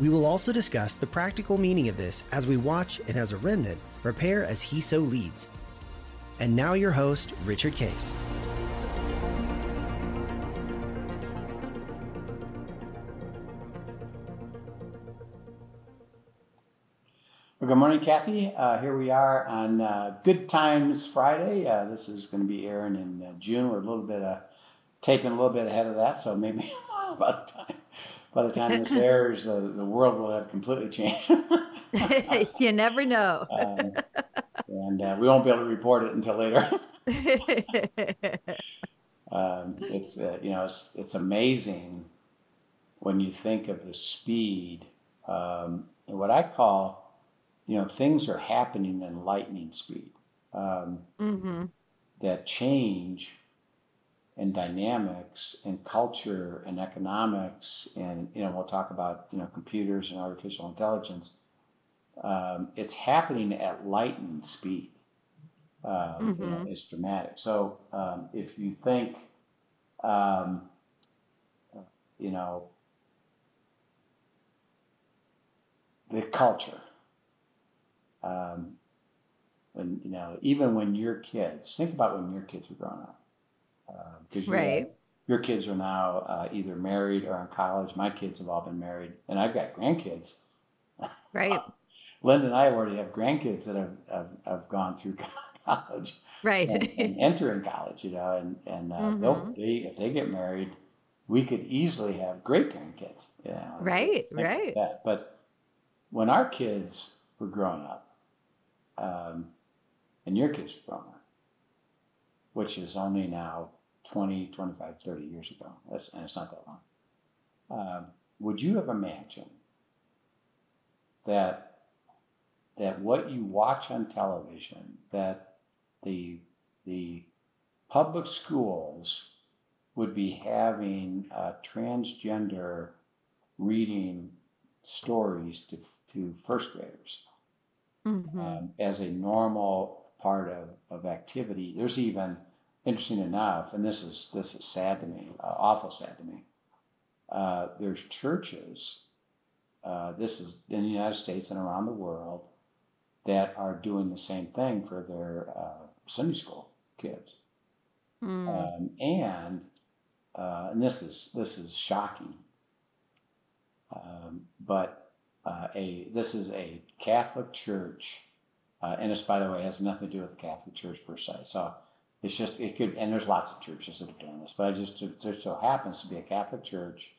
We will also discuss the practical meaning of this as we watch and as a remnant, prepare as He so leads. And now your host, Richard Case. Well, good morning, Kathy. Here we are on Good Times Friday. This is going to be airing in June. We're a little bit taping a little bit ahead of that, so maybe by the time this airs, the world will have completely changed. You never know. And we won't be able to report it until later. It's amazing when you think of the speed. And what I call, things are happening in lightning speed. That change and dynamics and culture and economics and, we'll talk about, computers and artificial intelligence. It's happening at lightning speed. It's dramatic. So if you think, the culture, even when your kids, think about when your kids were growing up. Because your kids are now either married or in college. My kids have all been married, and I've got grandkids. Right. Linda and I already have grandkids that have gone through college. Right. And entering college, if they get married, we could easily have great grandkids. Right. Like but when our kids were growing up, and your kids were growing up, which is only now 20, 25, 30 years ago. And it's not that long. Would you have imagined that what you watch on television, that the public schools would be having transgender reading stories to first graders as a normal part of activity? There's even, interesting enough, and this is sad to me, awful sad to me. There's churches, this is in the United States and around the world, that are doing the same thing for their Sunday school kids. And this is shocking. This is a Catholic church. And this, by the way, has nothing to do with the Catholic Church per se. So it's just, it could, and there's lots of churches that are doing this, but it just so happens to be a Catholic church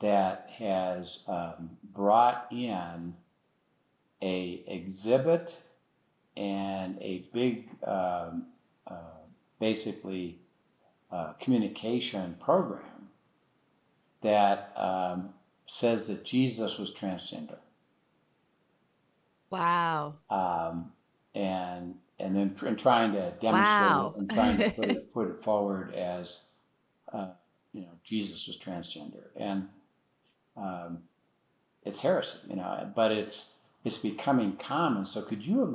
that has brought in a exhibit and a big, communication program that says that Jesus was transgender. Wow. And then trying to demonstrate it and trying to put it forward as, Jesus was transgender, and it's heresy, but it's becoming common. So could you have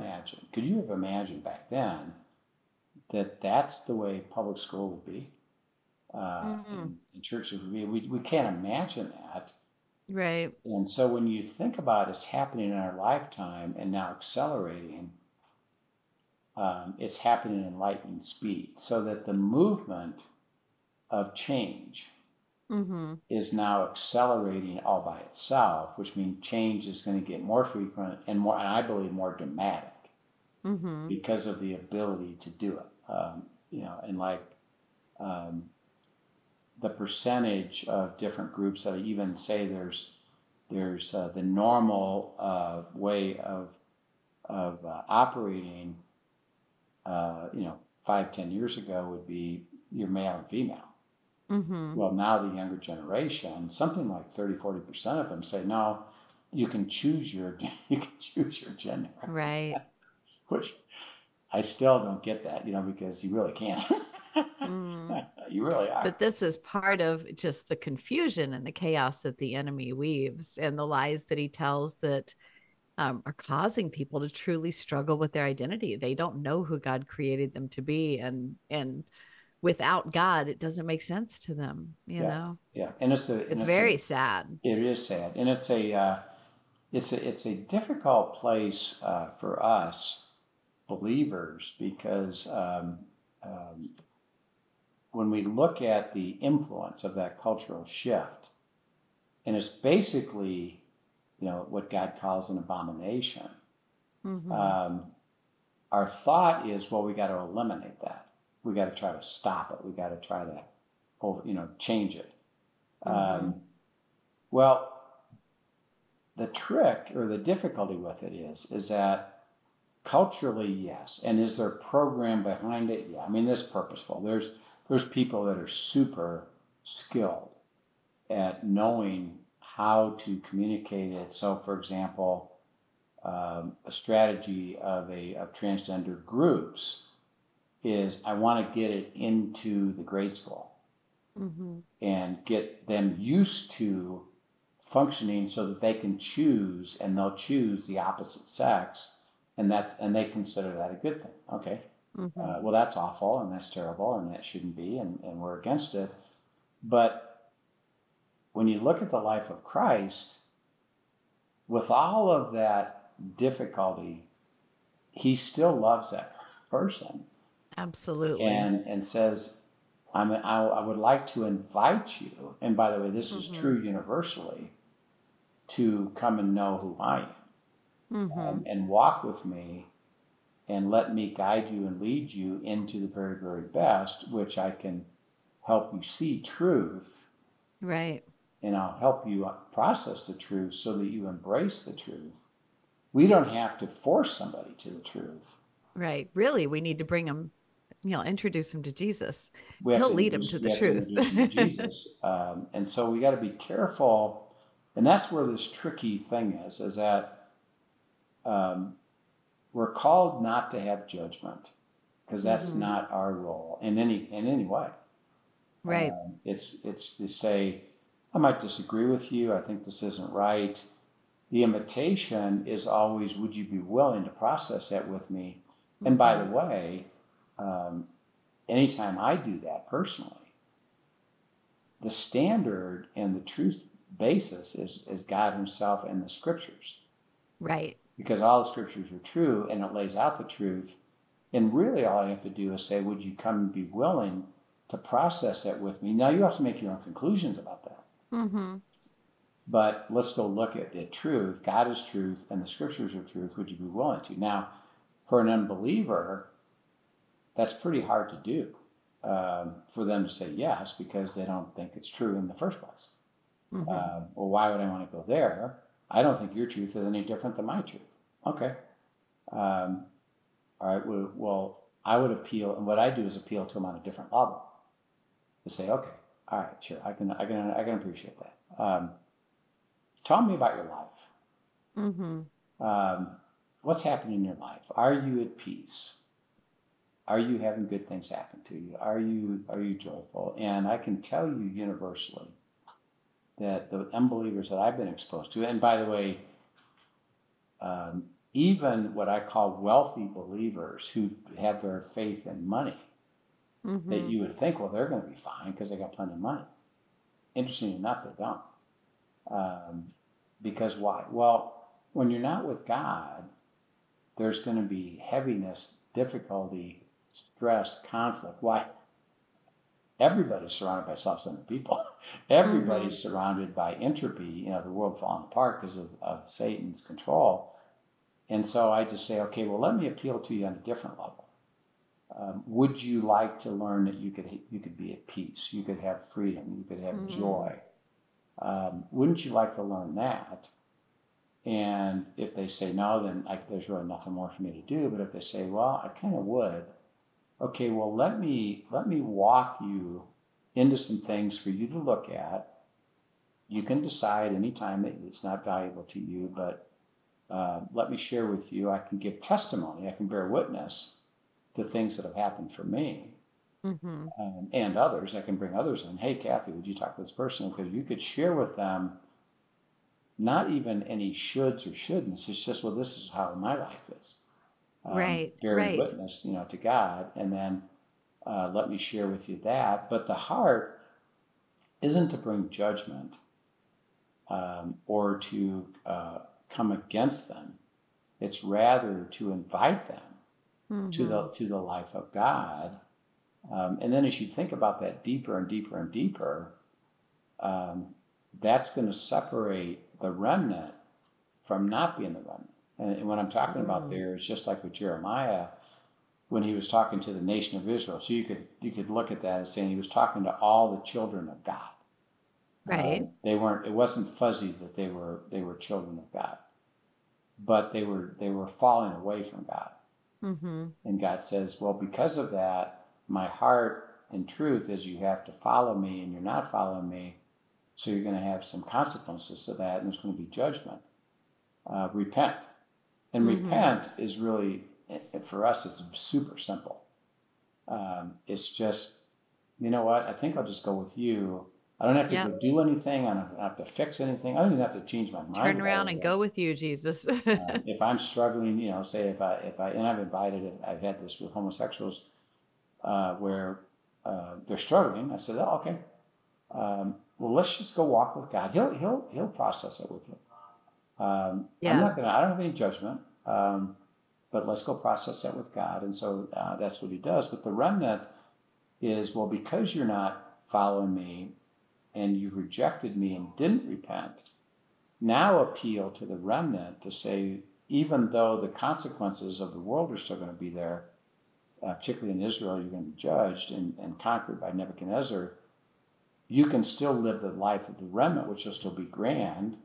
imagined back then that that's the way public school would be, and churches would be? We can't imagine that. Right. And so when you think about it's happening in our lifetime and now accelerating, it's happening in lightning speed, so that the movement of change is now accelerating all by itself, which means change is going to get more frequent and more, and I believe more dramatic because of the ability to do it. The percentage of different groups that even say there's the normal way of operating, 5-10 years ago would be you're male and female. Well, now the younger generation, something like 30-40% of them say, no, you can choose your gender. Right. Which I still don't get that, because you really can't. You really are. But this is part of just the confusion and the chaos that the enemy weaves and the lies that he tells that are causing people to truly struggle with their identity. They don't know who God created them to be. And without God, it doesn't make sense to them, you know? Yeah. And it's very sad. It is sad. And it's a difficult place for us believers because when we look at the influence of that cultural shift, and it's basically, what God calls an abomination, mm-hmm. Our thought is, well, we got to eliminate that. We got to try to stop it. We got to try to, change it. Mm-hmm. Well, the trick or the difficulty with it is that culturally, yes. And is there a program behind it? Yeah. I mean, that's purposeful. There's people that are super skilled at knowing how to communicate it. So, for example, a strategy of transgender groups is I want to get it into the grade school mm-hmm. and get them used to functioning so that they can choose, and they'll choose the opposite sex. And they consider that a good thing. Okay. Mm-hmm. Well, that's awful, and that's terrible, and that shouldn't be, and we're against it. But when you look at the life of Christ, with all of that difficulty, he still loves that person. Absolutely. And says, I would like to invite you, and by the way, this mm-hmm. is true universally, to come and know who I am. Mm-hmm. And walk with me and let me guide you and lead you into the very, very best, which I can help you see truth. Right. And I'll help you process the truth so that you embrace the truth. We don't have to force somebody to the truth. Right. Really, we need to bring them, introduce them to Jesus. He'll lead them to the truth. To Jesus. And so we got to be careful. And that's where this tricky thing is that we're called not to have judgment, because that's mm-hmm. not our role in any way. Right. It's to say, I might disagree with you. I think this isn't right. The invitation is always, would you be willing to process that with me? Mm-hmm. And by the way, anytime I do that personally, the standard and the truth basis is God himself and the scriptures. Right. Because all the scriptures are true, and it lays out the truth. And really all you have to do is say, would you come and be willing to process that with me? Now, you have to make your own conclusions about that. Mm-hmm. But let's go look at truth. God is truth, and the scriptures are truth. Would you be willing to? Now, for an unbeliever, that's pretty hard to do, for them to say yes, because they don't think it's true in the first place. Mm-hmm. Well, why would I want to go there? I don't think your truth is any different than my truth. Okay. All right. Well, I would appeal, and what I do is appeal to them on a different level. To say, okay, all right, sure, I can appreciate that. Tell me about your life. Mm-hmm. What's happening in your life? Are you at peace? Are you having good things happen to you? Are you joyful? And I can tell you universally that the unbelievers that I've been exposed to, and by the way, even what I call wealthy believers who have their faith in money, mm-hmm. that you would think, well, they're going to be fine because they got plenty of money. Interestingly enough, they don't. Because why? Well, when you're not with God, there's going to be heaviness, difficulty, stress, conflict. Why? Everybody's surrounded by self-centered people. Everybody's mm-hmm. surrounded by entropy, the world falling apart because of Satan's control. And so I just say, okay, well, let me appeal to you on a different level. Would you like to learn that you could be at peace, you could have freedom, you could have mm-hmm. joy? Wouldn't you like to learn that? And if they say no, then there's really nothing more for me to do. But if they say, well, I kind of would, okay, well, let me walk you into some things for you to look at. you can decide anytime that it's not valuable to you, but let me share with you, I can give testimony, I can bear witness to things that have happened for me. Mm-hmm. And others, I can bring others in. Hey, Kathy, would you talk to this person? Because you could share with them not even any shoulds or shouldn'ts. It's just, well, this is how my life is. Bearing witness, to God. And then let me share with you that. But the heart isn't to bring judgment or to come against them. It's rather to invite them mm-hmm. to the life of God. And then as you think about that deeper and deeper and deeper, that's going to separate the remnant from not being the remnant. And what I'm talking about there is just like with Jeremiah, when he was talking to the nation of Israel. So you could look at that as saying he was talking to all the children of God. Right. It wasn't fuzzy that they were children of God, but they were falling away from God. Mm-hmm. And God says, well, because of that, my heart in truth is you have to follow me, and you're not following me, so you're going to have some consequences to that, and there's going to be judgment. Repent. And mm-hmm. repent is really, for us, it's super simple. It's just, you know what, I think I'll just go with you. I don't have to go do anything. I don't have to fix anything. I don't even have to change my mind. Turn around and go with you, Jesus. If I'm struggling, say if I, and I've had this with homosexuals, where they're struggling, I said, "Oh, okay. Well, let's just go walk with God. He'll process it with you. I don't have any judgment, but let's go process that with God." And so that's what He does. But the remnant is, well, because you're not following me, and you rejected me and didn't repent, now appeal to the remnant to say, even though the consequences of the world are still going to be there. Particularly in Israel, you're going to be judged and conquered by Nebuchadnezzar, you can still live the life of the remnant, which will still be grand,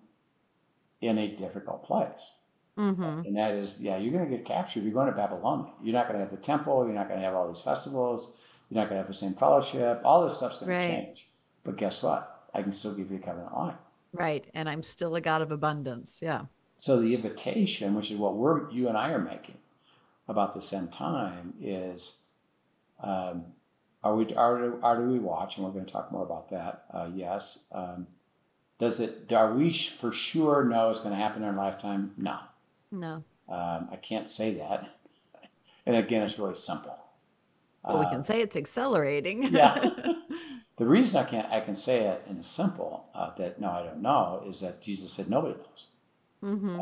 in a difficult place. Mm-hmm. And that is, you're going to get captured. You're going to Babylonia. You're not going to have the temple. You're not going to have all these festivals. You're not going to have the same fellowship. All this stuff's going to change. But guess what? I can still give you a covenant line. Right. And I'm still a God of abundance. Yeah. So the invitation, which is what you and I are making, about this end time is, do we watch? And we're going to talk more about that. Yes. Are we for sure know it's going to happen in our lifetime? No. I can't say that. And again, it's really simple. Well, we can say it's accelerating. Yeah. The reason I can say it in a simple that no, I don't know, is that Jesus said nobody knows. Mm-hmm.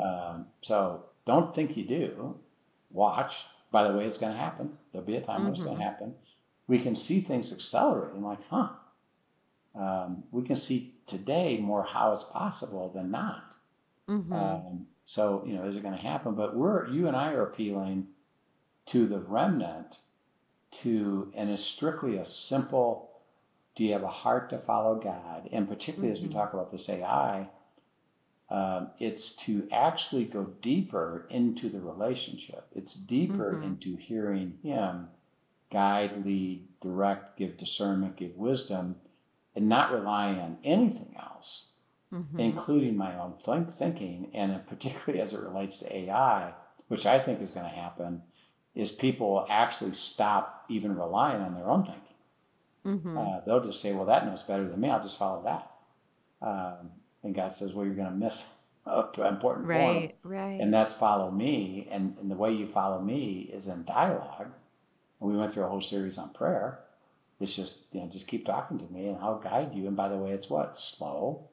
So don't think you do. Watch. By the way, it's going to happen. There'll be a time when it's going to happen. We can see things accelerating, like, we can see today more how it's possible than not. Mm-hmm. Is it going to happen? But you and I are appealing to the remnant and it's strictly a simple, do you have a heart to follow God? And particularly as we talk about this AI, it's to actually go deeper into the relationship. It's deeper into hearing Him guide, lead, direct, give discernment, give wisdom, and not rely on anything else, including my own thinking. And particularly as it relates to AI, which I think is going to happen, is people will actually stop even relying on their own thinking. Mm-hmm. They'll just say, well, that knows better than me. I'll just follow that. And God says, well, you're going to miss an important point. Right. And that's follow me. And the way you follow me is in dialogue. And we went through a whole series on prayer. It's just, just keep talking to me and I'll guide you. And by the way, it's what? Slow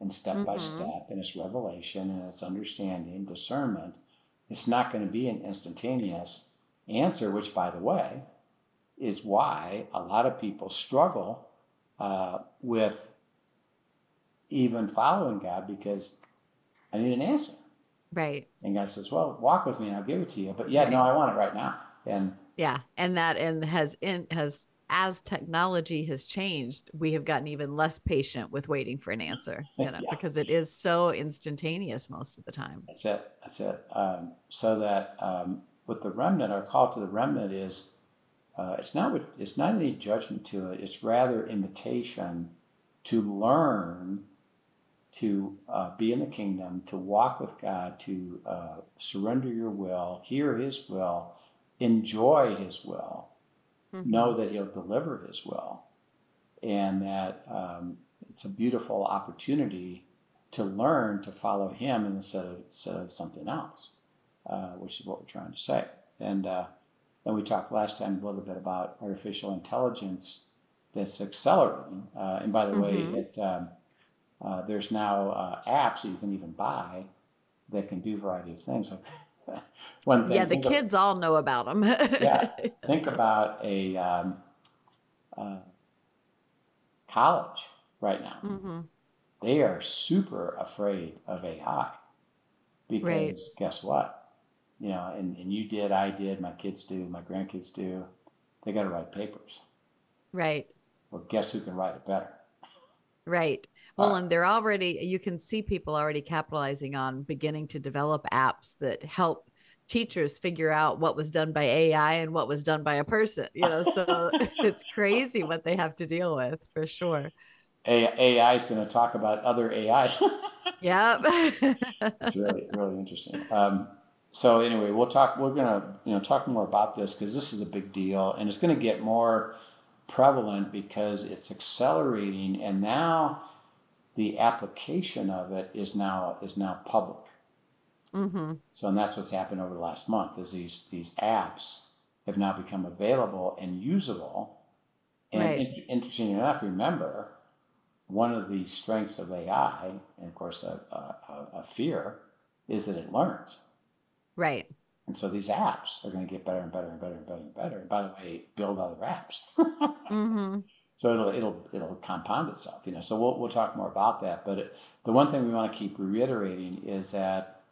and step by step. And it's revelation and it's understanding, discernment. It's not going to be an instantaneous answer, which, by the way, is why a lot of people struggle with even following God, because I need an answer. Right. And God says, well, walk with me and I'll give it to you. But I want it right now. And as technology has changed, we have gotten even less patient with waiting for an answer, because it is so instantaneous most of the time. That's it. With the remnant, our call to the remnant is, it's not any judgment to it. It's rather invitation to learn to be in the kingdom, to walk with God, to surrender your will, hear his will, enjoy his will, know that he'll deliver his will, and that it's a beautiful opportunity to learn to follow him instead of something else, which is what we're trying to say. And then we talked last time a little bit about artificial intelligence that's accelerating. And by the way, there's now apps that you can even buy that can do a variety of things. Like kids all know about them. Think about a college right now. They are super afraid of AI because guess what? You know, and you did, I did, my kids do, my grandkids do. They got to write papers. Right. Well, guess who can write it better? Right. Well, and they're already, you can see people already capitalizing on beginning to develop apps that help teachers figure out what was done by AI and what was done by a person, you know, so it's crazy what they have to deal with for sure. AI is going to talk about other AIs. It's really, really interesting. So anyway, we're going to, talk more about this because this is a big deal and it's going to get more prevalent because it's accelerating, and now the application of it is now public. So, and that's what's happened over the last month is these apps have now become available and usable. And interesting enough, remember, one of the strengths of AI, and of course a fear, is that it learns. Right. And so these apps are going to get better and better and better and better and better. And by the way, build other apps. So it'll compound itself, So we'll talk more about that. But the one thing we want to keep reiterating is that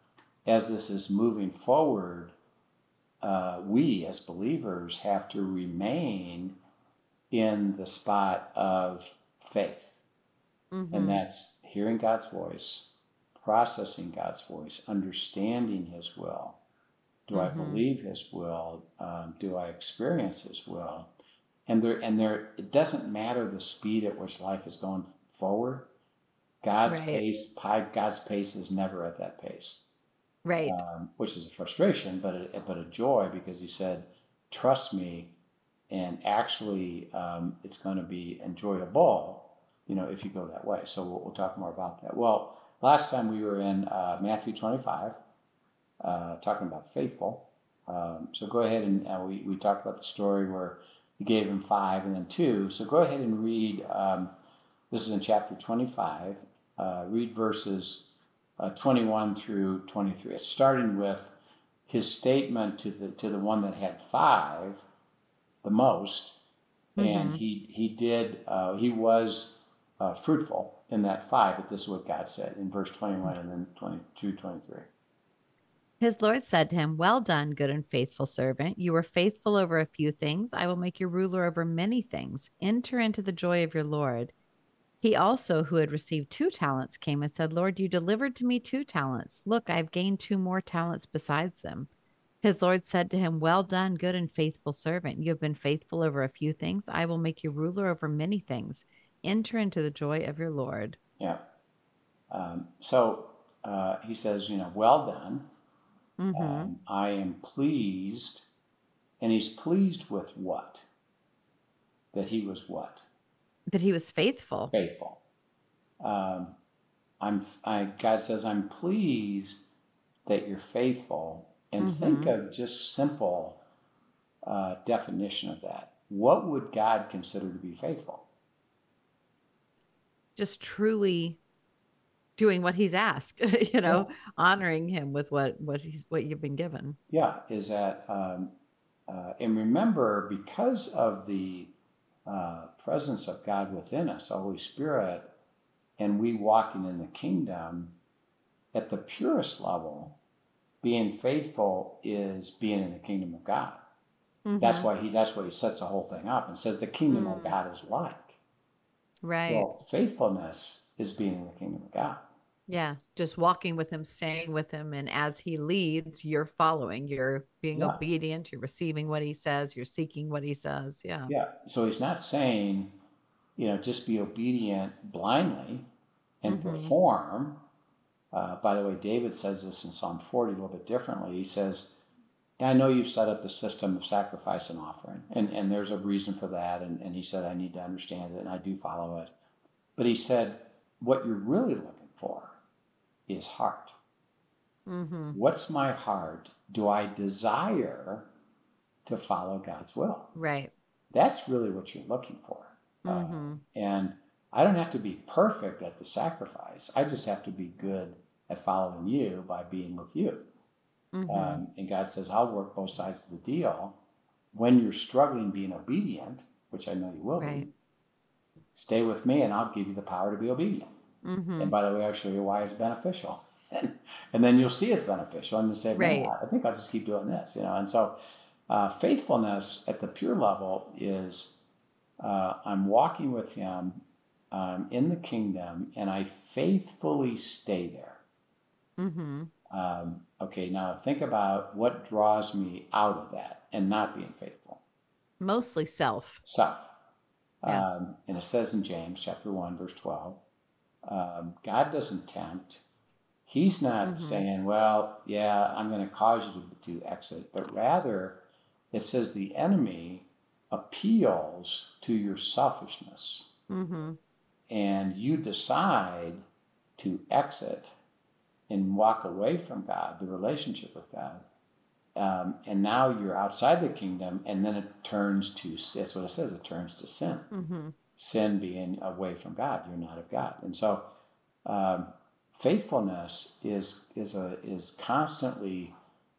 as this is moving forward, we as believers have to remain in the spot of faith, and that's hearing God's voice, processing God's voice, understanding His will. Do I believe His will? Do I experience His will? And it doesn't matter the speed at which life is going forward. God's pace is never at that pace. Right. Which is a frustration, but a joy, because He said, "Trust me," and actually, it's going to be enjoyable, if you go that way. So we'll talk more about that. Well, last time we were in Matthew 25, talking about faithful. So go ahead and we talked about the story where He gave him 5 and then 2. So go ahead and read, this is in chapter 25, read verses 21 through 23. It's starting with his statement to the one that had 5, the most, and he was fruitful in that 5, but this is what God said in verse 21 and then 22, 23. His Lord said to him, "Well done, good and faithful servant. You were faithful over a few things. I will make you ruler over many things. Enter into the joy of your Lord." He also, who had received 2 talents, came and said, "Lord, you delivered to me 2 talents. Look, I have gained 2 more talents besides them." His Lord said to him, "Well done, good and faithful servant. You have been faithful over a few things. I will make you ruler over many things. Enter into the joy of your Lord." Yeah. So he says, well done. I am pleased, and he's pleased with what? That he was what? That he was faithful. Faithful. God says, "I'm pleased that you're faithful." And think of just simple definition of that. What would God consider to be faithful? Just truly doing what he's asked, honoring him with what you've been given. Yeah, is that, and remember, because of the presence of God within us, the Holy Spirit, and we walking in the kingdom, at the purest level, being faithful is being in the kingdom of God. That's why he sets the whole thing up and says the kingdom of God is like. Right. Well, faithfulness is being in the kingdom of God. Yeah, just walking with him, staying with him, and as he leads, you're following, you're being obedient, you're receiving what he says, you're seeking what he says, So he's not saying, just be obedient blindly. and perform. By the way, David says this in Psalm 40 a little bit differently. He says, I know you've set up the system of sacrifice and offering, and there's a reason for that. And he said, I need to understand it, and I do follow it. But he said, what you're really looking for is heart. Mm-hmm. What's my heart? Do I desire to follow God's will? Right. That's really what you're looking for. And I don't have to be perfect at the sacrifice. I just have to be good at following you by being with you. And God says, I'll work both sides of the deal. When you're struggling being obedient, which I know you will be, stay with me and I'll give you the power to be obedient. And by the way, I'll show you why it's beneficial. And then you'll see it's beneficial and you'll say, I think I'll just keep doing this. And so faithfulness at the pure level is I'm walking with him in the kingdom and I faithfully stay there. Okay, now think about what draws me out of that and not being faithful. Mostly self. Yeah. And it says in James chapter 1, verse 12, God doesn't tempt. He's not saying, well, yeah, I'm going to cause you to exit. But rather, it says the enemy appeals to your selfishness. And you decide to exit and walk away from God, the relationship with God. And now you're outside the kingdom, and then it turns to, that's what it says, it turns to sin. Sin being away from God, you're not of God. And so faithfulness is constantly,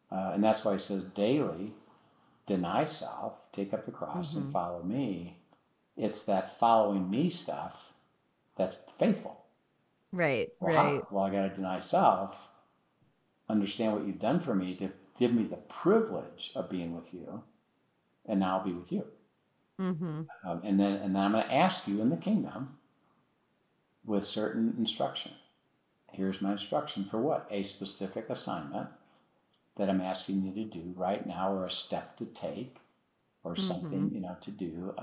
and that's why it says daily, deny self, take up the cross and follow me. It's that following me stuff that's faithful. Well, I got to deny self, understand what you've done for me to give me the privilege of being with you, and now I'll be with you. And then I'm going to ask you in the kingdom with certain instruction. Here's my instruction for what? A specific assignment that I'm asking you to do right now, or a step to take, or something, to do.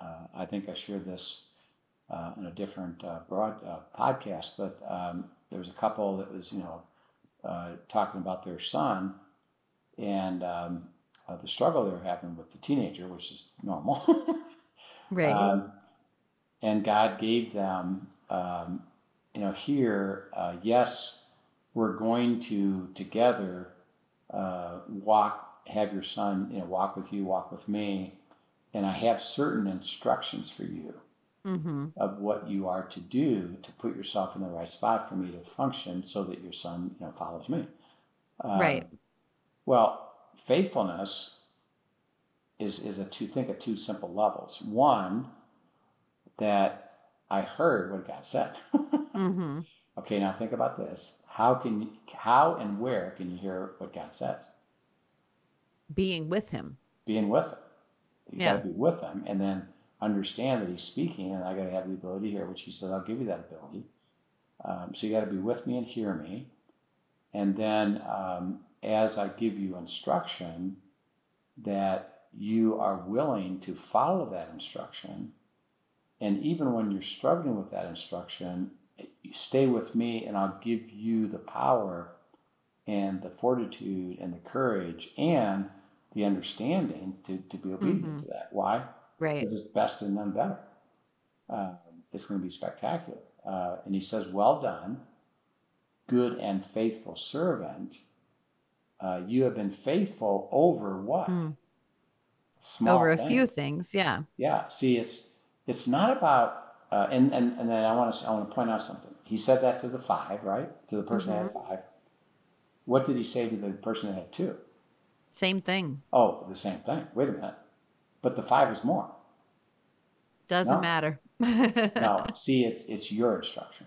I think I shared this in a different podcast, but there was a couple that was, talking about their son and the struggle they were having with the teenager, which is normal. And God gave them, here, yes, we're going to together have your son, walk with you, walk with me, and I have certain instructions for you. Of what you are to do to put yourself in the right spot for me to function so that your son follows me. Well, faithfulness is at two simple levels. One, that I heard what God said. Okay, now think about this. How and where can you hear what God says? Being with him. You got to be with him, and then understand that he's speaking, and I got to have the ability to hear, which he says, I'll give you that ability. So you got to be with me and hear me. And then as I give you instruction, that you are willing to follow that instruction. And even when you're struggling with that instruction, you stay with me and I'll give you the power and the fortitude and the courage and the understanding to be obedient to that. Why? Because it's best and none better. It's going to be spectacular. And he says, well done, good and faithful servant. You have been faithful over what? Small things. A few things, See, it's not about, and then I want to point out something. He said that to the five, right? To the person that had five. What did he say to the person that had two? Same thing. Oh, the same thing. Wait a minute. But the five is more. Doesn't matter. No, see, it's your instruction.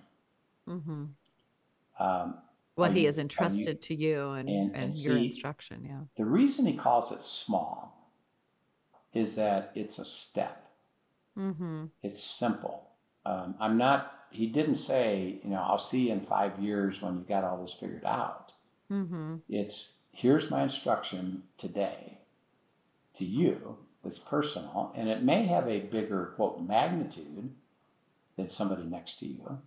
What he has entrusted to you and your instruction, The reason he calls it small is that it's a step. It's simple. He didn't say, I'll see you in 5 years when you got all this figured out. It's, here's my instruction today to you. It's personal, and it may have a bigger, quote, magnitude than somebody next to you,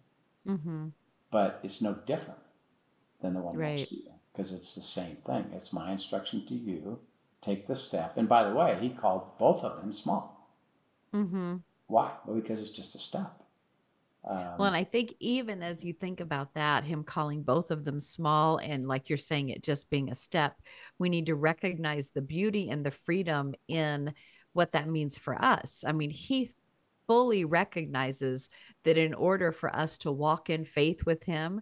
Mm-hmm. But it's no different than the one next to you, because it's the same thing. It's my instruction to you. Take this step. And by the way, he called both of them small. Mm-hmm. Why? Well, because it's just a step. Well, and I think even as you think about that, him calling both of them small, and like you're saying, it just being a step, we need to recognize the beauty and the freedom in what that means for us. I mean, he fully recognizes that in order for us to walk in faith with him,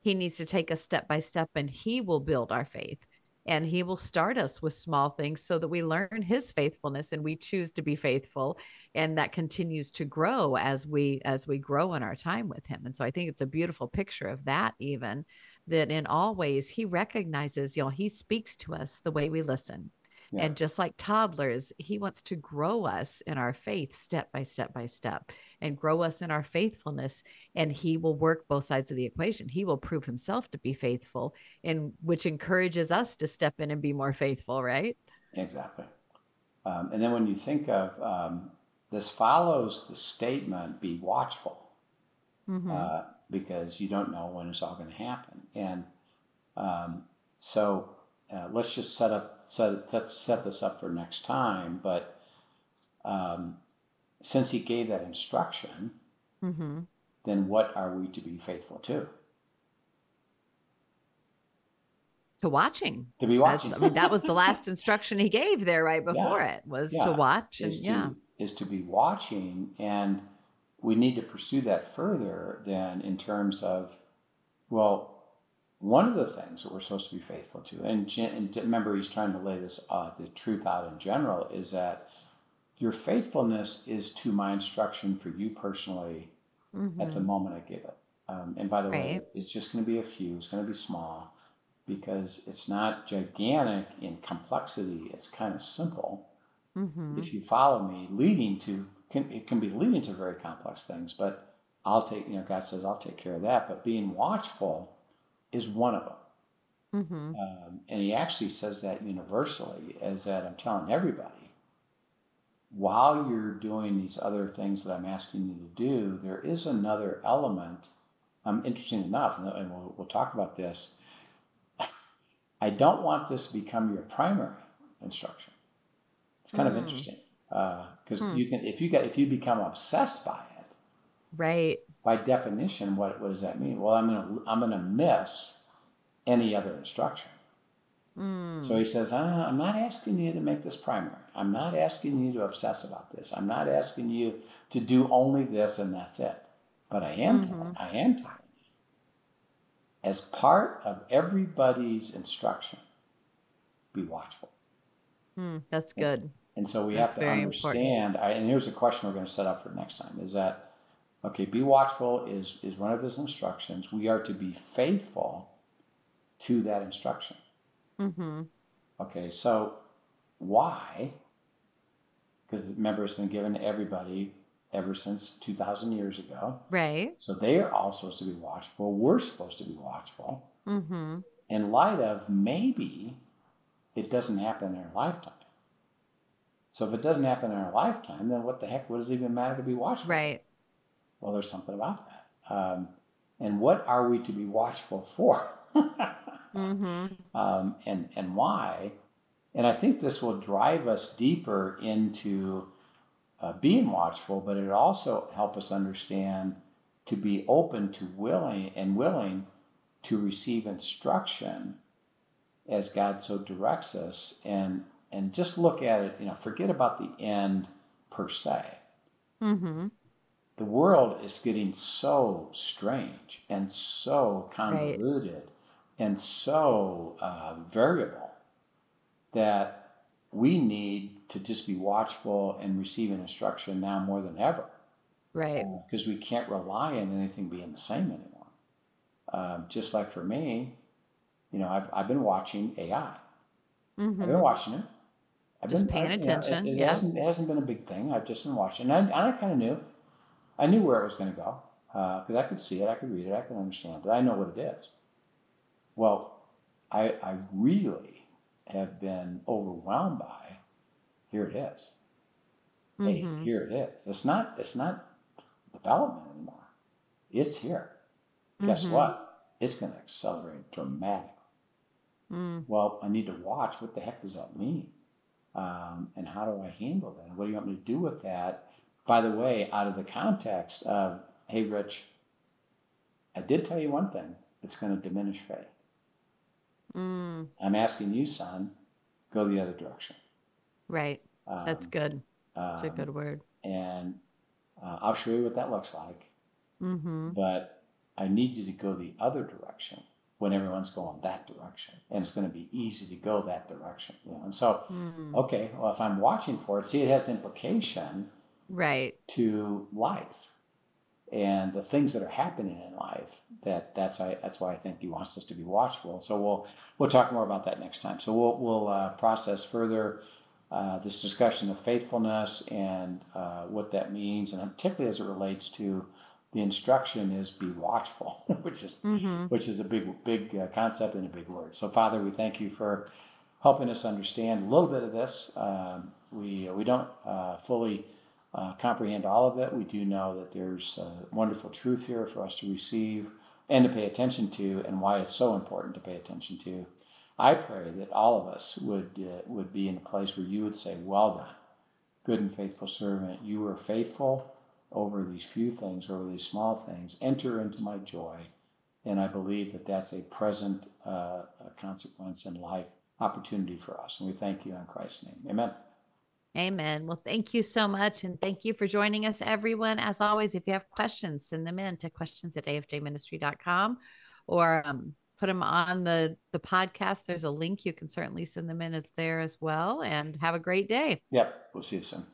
he needs to take us step by step, and he will build our faith. And he will start us with small things so that we learn his faithfulness and we choose to be faithful. And that continues to grow as we grow in our time with him. And so I think it's a beautiful picture of that, even that in all ways he recognizes, he speaks to us the way we listen. Yeah. And just like toddlers, he wants to grow us in our faith step by step by step and grow us in our faithfulness. And he will work both sides of the equation. He will prove himself to be faithful, and which encourages us to step in and be more faithful, right? Exactly. And then when you think of this follows the statement, be watchful, mm-hmm. Because you don't know when it's all going to happen. And let's just set this up for next time. But since he gave that instruction, mm-hmm. then what are we to be faithful to? To watching. To be watching. That was the last instruction he gave there right before it was to watch. Is to be watching. And we need to pursue that further then in terms of, one of the things that we're supposed to be faithful to, and remember he's trying to lay this the truth out in general, is that your faithfulness is to my instruction for you personally mm-hmm. at the moment I give it. And by the way, it's just going to be a few. It's going to be small because it's not gigantic in complexity. It's kind of simple. Mm-hmm. If you follow me, it can be leading to very complex things, but God says, I'll take care of that. But being watchful is one of them. Mm-hmm. And he actually says that universally, is that I'm telling everybody, while you're doing these other things that I'm asking you to do, there is another element. Interesting enough, and we'll talk about this, I don't want this to become your primary instruction. It's kind of interesting, because if you become obsessed by it, right? By definition, what does that mean? Well, I'm gonna miss any other instruction. So he says, I'm not asking you to make this primary. I'm not asking you to obsess about this. I'm not asking you to do only this and that's it. But I am telling you, as part of everybody's instruction, be watchful. That's good. And so that's have to understand. And here's a question we're going to set up for next time: is that okay, be watchful is one of his instructions. We are to be faithful to that instruction. Mm-hmm. Okay, so why? Because remember, it's been given to everybody ever since 2,000 years ago. Right. So they are all supposed to be watchful. We're supposed to be watchful. Mm-hmm. In light of maybe it doesn't happen in our lifetime. So if it doesn't happen in our lifetime, then what the heck? What does it even matter to be watchful? Right. Well, there's something about that. And what are we to be watchful for? Mm-hmm. And why? And I think this will drive us deeper into being watchful, but it also help us understand to be open to willing to receive instruction as God so directs us, and just look at it, forget about the end per se. Mm-hmm. The world is getting so strange and so convoluted and so variable that we need to just be watchful and receive an instruction now more than ever. Right. Because we can't rely on anything being the same anymore. Just like for me, I've been watching AI. Mm-hmm. I've been watching it. I've just been paying attention. It hasn't been a big thing. I've just been watching. And I kind of knew. I knew where it was going to go because I could see it, I could read it, I could understand it. I know what it is. Well, I really have been overwhelmed by here it is. Mm-hmm. Hey, here it is. It's not development anymore. It's here. Guess what? It's going to accelerate dramatically. Well, I need to watch what the heck does that mean? And how do I handle that? What do you want me to do with that? By the way, out of the context of, hey, Rich, I did tell you one thing. It's going to diminish faith. I'm asking you, son, go the other direction. Right. That's good. That's a good word. And I'll show you what that looks like. But I need you to go the other direction when everyone's going that direction. And it's going to be easy to go that direction. You know? And so, okay, well, if I'm watching for it, see, it has implication to life and the things that are happening in life. That's why I think he wants us to be watchful. So we'll talk more about that next time. So we'll process further this discussion of faithfulness and what that means, and particularly as it relates to the instruction is be watchful, which is a big concept and a big word. So Father, we thank you for helping us understand a little bit of this. We don't fully comprehend all of it. We do know that there's wonderful truth here for us to receive and to pay attention to, and why it's so important to pay attention to. I pray that all of us would be in a place where you would say, well done, good and faithful servant. You were faithful over these few things, over these small things. Enter into my joy. And I believe that that's a present consequence in life, opportunity for us. And we thank you in Christ's name. Amen. Amen. Well, thank you so much. And thank you for joining us, everyone. As always, if you have questions, send them in to questions@afjministry.com, or put them on the podcast. There's a link. You can certainly send them in there as well. And have a great day. Yep. We'll see you soon.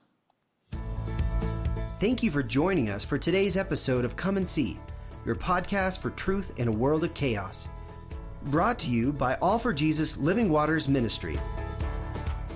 Thank you for joining us for today's episode of Come and See, your podcast for truth in a world of chaos. Brought to you by All for Jesus Living Waters Ministry.